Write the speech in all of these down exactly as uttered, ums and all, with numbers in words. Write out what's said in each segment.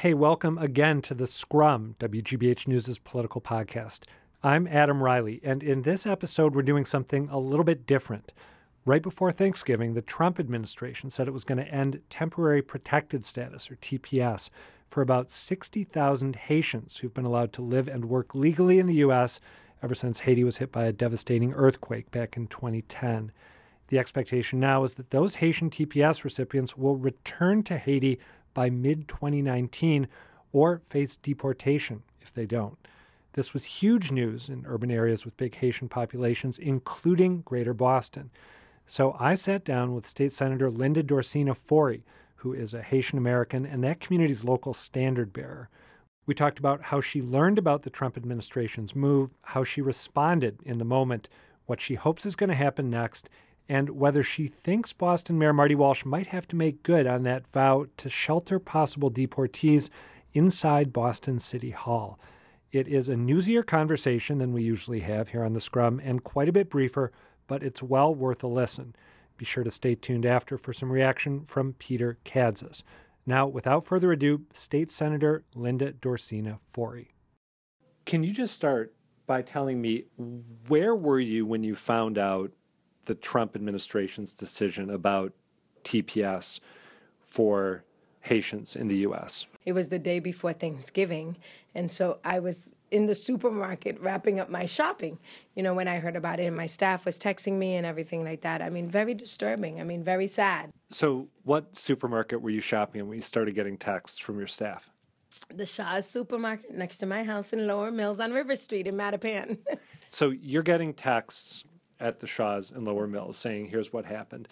Hey, welcome again to The Scrum, W G B H News' political podcast. I'm Adam Reilly, and in this episode, we're doing something a little bit different. Right before Thanksgiving, the Trump administration said it was going to end temporary protected status, or T P S, for about sixty thousand Haitians who've been allowed to live and work legally in the U S ever since Haiti was hit by a devastating earthquake back in twenty ten. The expectation now is that those Haitian T P S recipients will return to Haiti by mid twenty nineteen or face deportation if they don't. This was huge news in urban areas with big Haitian populations, including Greater Boston. So I sat down with State Senator Linda Dorcena Forry, who is a Haitian American and that community's local standard bearer. We talked about how she learned about the Trump administration's move, how she responded in the moment, what she hopes is going to happen next, and whether she thinks Boston Mayor Marty Walsh might have to make good on that vow to shelter possible deportees inside Boston City Hall. It is a newsier conversation than we usually have here on The Scrum and quite a bit briefer, but it's well worth a listen. Be sure to stay tuned after for some reaction from Peter Kadzis. Now, without further ado, State Senator Linda Dorcena Forry. Can you just start by telling me, where were you when you found out the Trump administration's decision about T P S for Haitians in the U S? It was the day before Thanksgiving, and so I was in the supermarket wrapping up my shopping, you know, when I heard about it, and my staff was texting me and everything like that. I mean, very disturbing. I mean, very sad. So what supermarket were you shopping in when you started getting texts from your staff? The Shaw's supermarket next to my house in Lower Mills on River Street in Mattapan. So you're getting texts at the Shaw's in Lower Mills saying, here's what happened.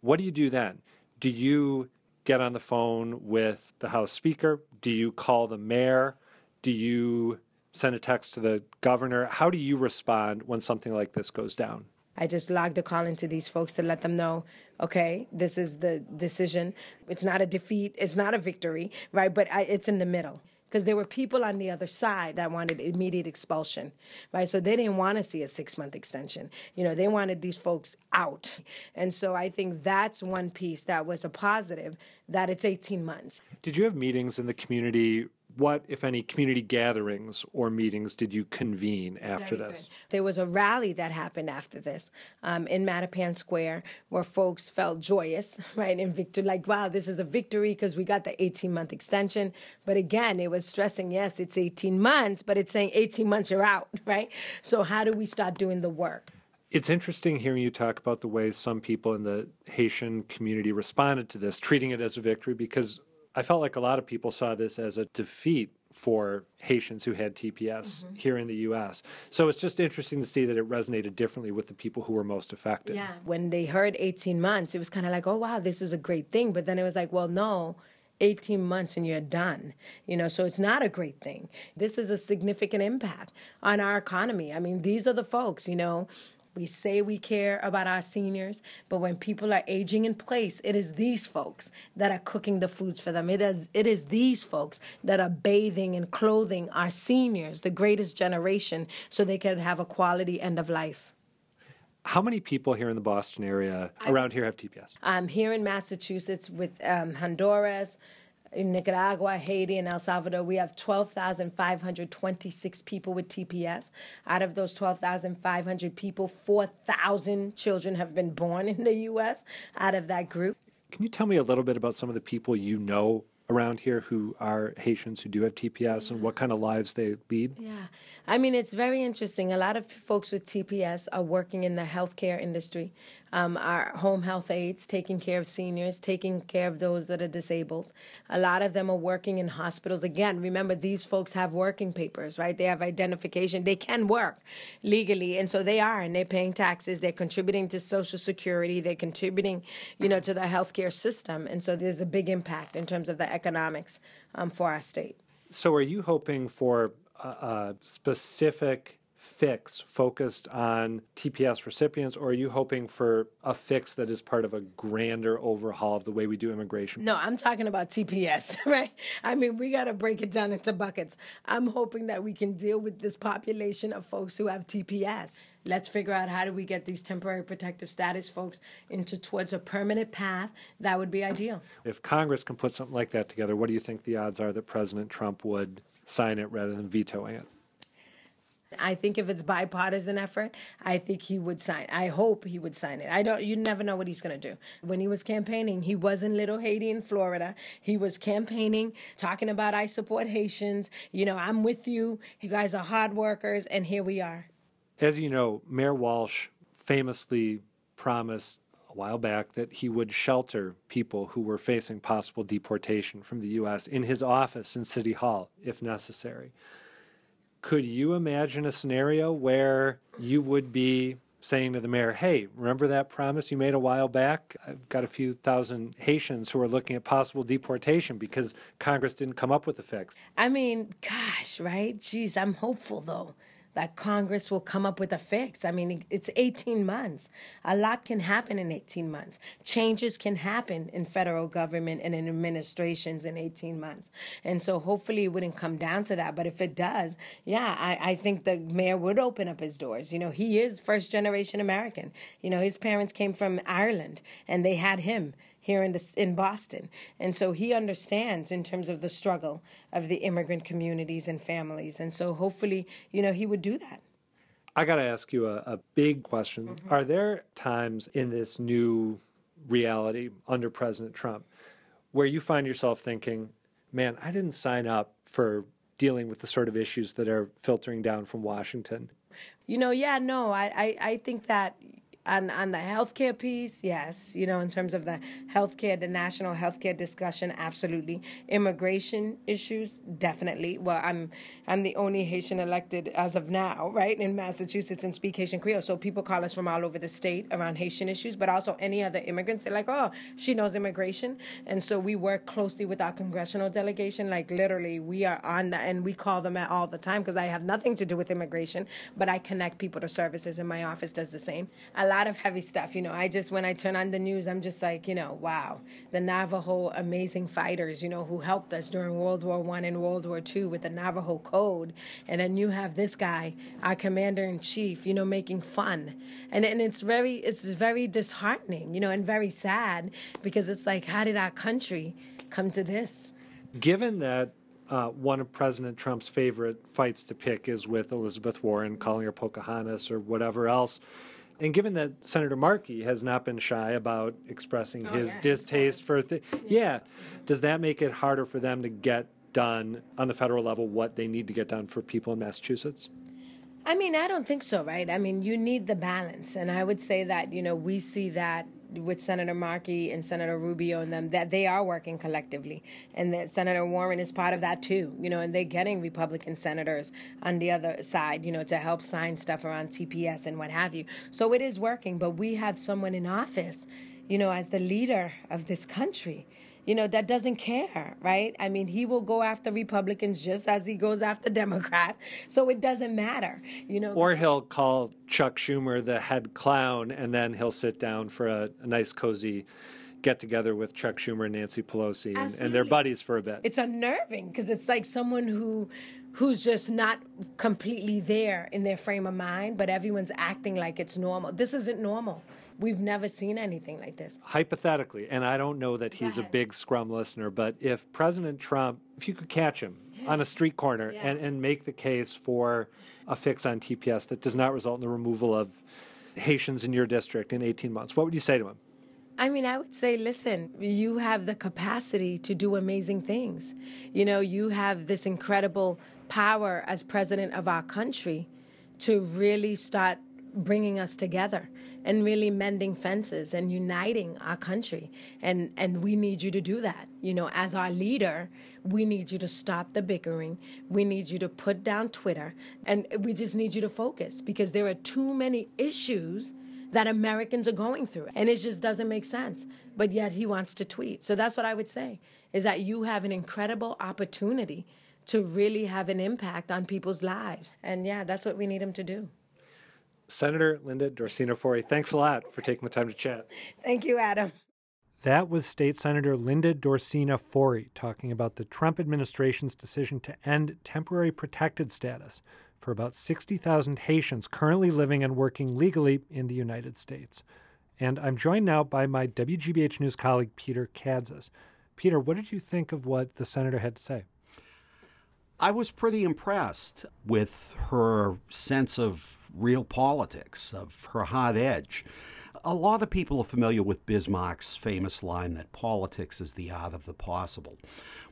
What do you do then? Do you get on the phone with the House Speaker? Do you call the mayor? Do you send a text to the governor? How do you respond when something like this goes down? I just logged a call into these folks to let them know, okay, this is the decision. It's not a defeat. It's not a victory, right? But I, it's in the middle. Because there were people on the other side that wanted immediate expulsion, right? So they didn't want to see a six-month extension. You know, they wanted these folks out. And so I think that's one piece that was a positive, that it's eighteen months. Did you have meetings in the community? What, if any, community gatherings or meetings did you convene after Very this? Good. There was a rally that happened after this um, in Mattapan Square where folks felt joyous, right, and victor- like, wow, this is a victory because we got the eighteen-month extension. But again, it was stressing, yes, it's eighteen months, but it's saying eighteen months you're out, right? So how do we start doing the work? It's interesting hearing you talk about the way some people in the Haitian community responded to this, treating it as a victory, because I felt like a lot of people saw this as a defeat for Haitians who had T P S mm-hmm. here in the U S. So it's just interesting to see that it resonated differently with the people who were most affected. Yeah. When they heard eighteen months, it was kind of like, oh, wow, this is a great thing. But then it was like, well, no, eighteen months and you're done. You know, so it's not a great thing. This is a significant impact on our economy. I mean, these are the folks, you know. We say we care about our seniors, but when people are aging in place, it is these folks that are cooking the foods for them. It is it is these folks that are bathing and clothing our seniors, the greatest generation, so they can have a quality end of life. How many people here in the Boston area, around here, have T P S? I'm here in Massachusetts with um, Honduras, in Nicaragua, Haiti, and El Salvador, we have twelve thousand five hundred twenty-six people with T P S. Out of those twelve thousand five hundred people, four thousand children have been born in the U S out of that group. Can you tell me a little bit about some of the people you know around here who are Haitians who do have T P S and what kind of lives they lead? Yeah. I mean, it's very interesting. A lot of folks with T P S are working in the healthcare industry, um, our home health aides, taking care of seniors, taking care of those that are disabled. A lot of them are working in hospitals. Again, remember, these folks have working papers, right? They have identification. They can work legally, and so they are, and they're paying taxes. They're contributing to Social Security. They're contributing, you know, to the healthcare system, and so there's a big impact in terms of the economics um, for our state. So are you hoping for a, a specific fix focused on T P S recipients, or are you hoping for a fix that is part of a grander overhaul of the way we do immigration? No, I'm talking about T P S, right? I mean, we got to break it down into buckets. I'm hoping that we can deal with this population of folks who have T P S. Let's figure out how do we get these temporary protective status folks into towards a permanent path. That would be ideal. If Congress can put something like that together, what do you think the odds are that President Trump would sign it rather than vetoing it? I think if it's bipartisan effort, I think he would sign. I hope he would sign it. I don't. You never know what he's going to do. When he was campaigning, he was in Little Haiti in Florida. He was campaigning, talking about I support Haitians. You know, I'm with you. You guys are hard workers, and here we are. As you know, Mayor Walsh famously promised a while back that he would shelter people who were facing possible deportation from the U S in his office in City Hall, if necessary. Could you imagine a scenario where you would be saying to the mayor, hey, remember that promise you made a while back? I've got a few thousand Haitians who are looking at possible deportation because Congress didn't come up with the fix. I mean, gosh, right? Geez, I'm hopeful, though, that Congress will come up with a fix. I mean, it's eighteen months. A lot can happen in eighteen months. Changes can happen in federal government and in administrations in eighteen months. And so hopefully it wouldn't come down to that. But if it does, yeah, I, I think the mayor would open up his doors. You know, he is first-generation American. You know, his parents came from Ireland, and they had him here in the, in Boston. And so he understands in terms of the struggle of the immigrant communities and families. And so hopefully, you know, he would do that. I got to ask you a, a big question. Mm-hmm. Are there times in this new reality under President Trump where you find yourself thinking, man, I didn't sign up for dealing with the sort of issues that are filtering down from Washington? You know, yeah, no, I, I, I think that... On, on the healthcare piece, yes, you know, in terms of the healthcare, the national healthcare discussion, absolutely. Immigration issues, definitely. Well, I'm I'm the only Haitian elected as of now, right, in Massachusetts and speak Haitian Creole. So people call us from all over the state around Haitian issues, but also any other immigrants. They're like, oh, she knows immigration. And so we work closely with our congressional delegation. Like literally, we are on that, and we call them all the time because I have nothing to do with immigration, but I connect people to services, and my office does the same. I A lot of heavy stuff, you know. I just, when I turn on the news, I'm just like, you know, wow, the Navajo amazing fighters, you know, who helped us during World War One and World War Two with the Navajo Code. And then you have this guy, our commander-in-chief, you know, making fun. And and it's very, it's very disheartening, you know, and very sad because it's like, how did our country come to this? Given that Uh, one of President Trump's favorite fights to pick is with Elizabeth Warren, calling her Pocahontas or whatever else. And given that Senator Markey has not been shy about expressing oh, his yeah, distaste for thi- yeah. yeah, does that make it harder for them to get done on the federal level what they need to get done for people in Massachusetts? I mean, I don't think so, right? I mean, you need the balance. And I would say that, you know, we see that with Senator Markey and Senator Rubio and them, that they are working collectively, and that Senator Warren is part of that too, you know, and they're getting Republican senators on the other side, you know, to help sign stuff around T P S and what have you. So it is working, but we have someone in office, you know, as the leader of this country, you know, that doesn't care, right? I mean, he will go after Republicans just as he goes after Democrats, so it doesn't matter, you know. Or he'll call Chuck Schumer the head clown, and then he'll sit down for a, a nice, cozy get-together with Chuck Schumer and Nancy Pelosi and, and their buddies for a bit. It's unnerving because it's like someone who... who's just not completely there in their frame of mind, but everyone's acting like it's normal. This isn't normal. We've never seen anything like this. Hypothetically, and I don't know that he's a big Scrum listener, but if President Trump, if you could catch him yeah. on a street corner yeah. and, and make the case for a fix on T P S that does not result in the removal of Haitians in your district in eighteen months, what would you say to him? I mean, I would say, listen, you have the capacity to do amazing things. You know, you have this incredible power as president of our country to really start bringing us together and really mending fences and uniting our country. And, and we need you to do that. You know, as our leader, we need you to stop the bickering. We need you to put down Twitter. And we just need you to focus because there are too many issues that Americans are going through. And it just doesn't make sense. But yet he wants to tweet. So that's what I would say, is that you have an incredible opportunity to really have an impact on people's lives. And yeah, that's what we need them to do. Senator Linda Dorcena Forry, thanks a lot for taking the time to chat. Thank you, Adam. That was State Senator Linda Dorcena Forry talking about the Trump administration's decision to end temporary protected status for about sixty thousand Haitians currently living and working legally in the United States. And I'm joined now by my W G B H News colleague, Peter Kadzis. Peter, what did you think of what the senator had to say? I was pretty impressed with her sense of real politics, of her hot edge. A lot of people are familiar with Bismarck's famous line that politics is the art of the possible.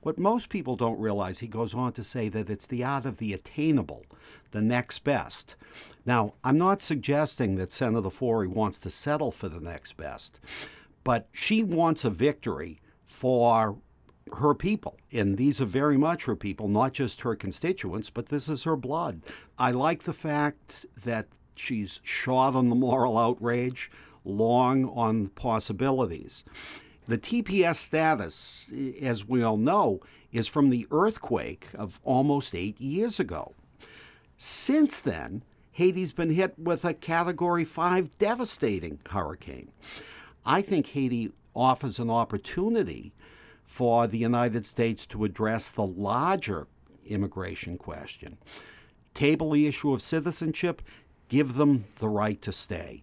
What most people don't realize, he goes on to say that it's the art of the attainable, the next best. Now, I'm not suggesting that Senator Forry wants to settle for the next best, but she wants a victory for her people, and these are very much her people, not just her constituents, but this is her blood. I like the fact that she's short on the moral outrage, long on possibilities. The T P S status, as we all know, is from the earthquake of almost eight years ago. Since then, Haiti's been hit with a Category five devastating hurricane. I think Haiti offers an opportunity for the United States to address the larger immigration question, table the issue of citizenship, give them the right to stay.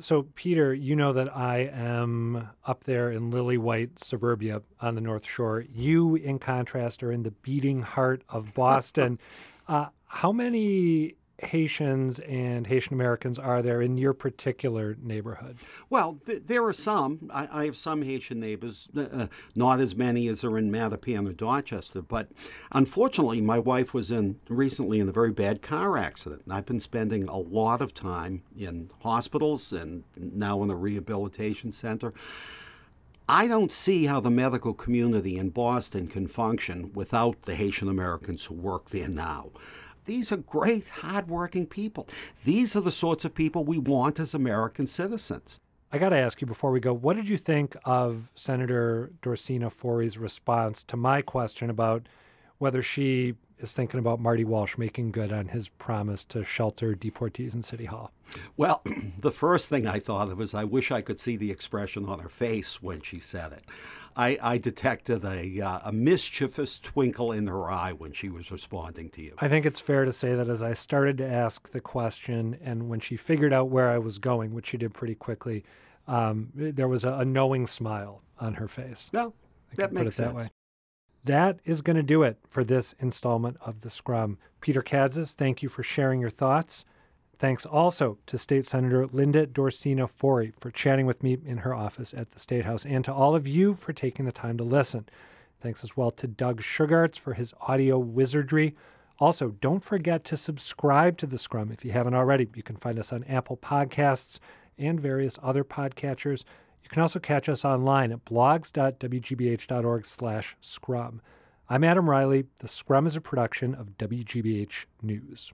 So, Peter, you know that I am up there in lily-white suburbia on the North Shore. You, in contrast, are in the beating heart of Boston. uh, how many Haitians and Haitian Americans are there in your particular neighborhood? Well, th- there are some. I-, I have some Haitian neighbors, uh, not as many as are in Mattapan or Dorchester. But unfortunately, my wife was in recently in a very bad car accident. And I've been spending a lot of time in hospitals and now in a rehabilitation center. I don't see how the medical community in Boston can function without the Haitian Americans who work there now. These are great, hardworking people. These are the sorts of people we want as American citizens. I got to ask you before we go, what did you think of Senator Dorcena Forry's response to my question about whether she is thinking about Marty Walsh making good on his promise to shelter deportees in City Hall? Well, the first thing I thought of is I wish I could see the expression on her face when she said it. I, I detected a, uh, a mischievous twinkle in her eye when she was responding to you. I think it's fair to say that as I started to ask the question and when she figured out where I was going, which she did pretty quickly, um, there was a, a knowing smile on her face. Well, that makes sense. That way. That is going to do it for this installment of The Scrum. Peter Kadzis, thank you for sharing your thoughts. Thanks also to State Senator Linda Dorcena Forry for chatting with me in her office at the State House, and to all of you for taking the time to listen. Thanks as well to Doug Sugarts for his audio wizardry. Also, don't forget to subscribe to The Scrum if you haven't already. You can find us on Apple Podcasts and various other podcatchers. You can also catch us online at blogs dot w g b h dot org slash scrum. I'm Adam Reilly. The Scrum is a production of W G B H News.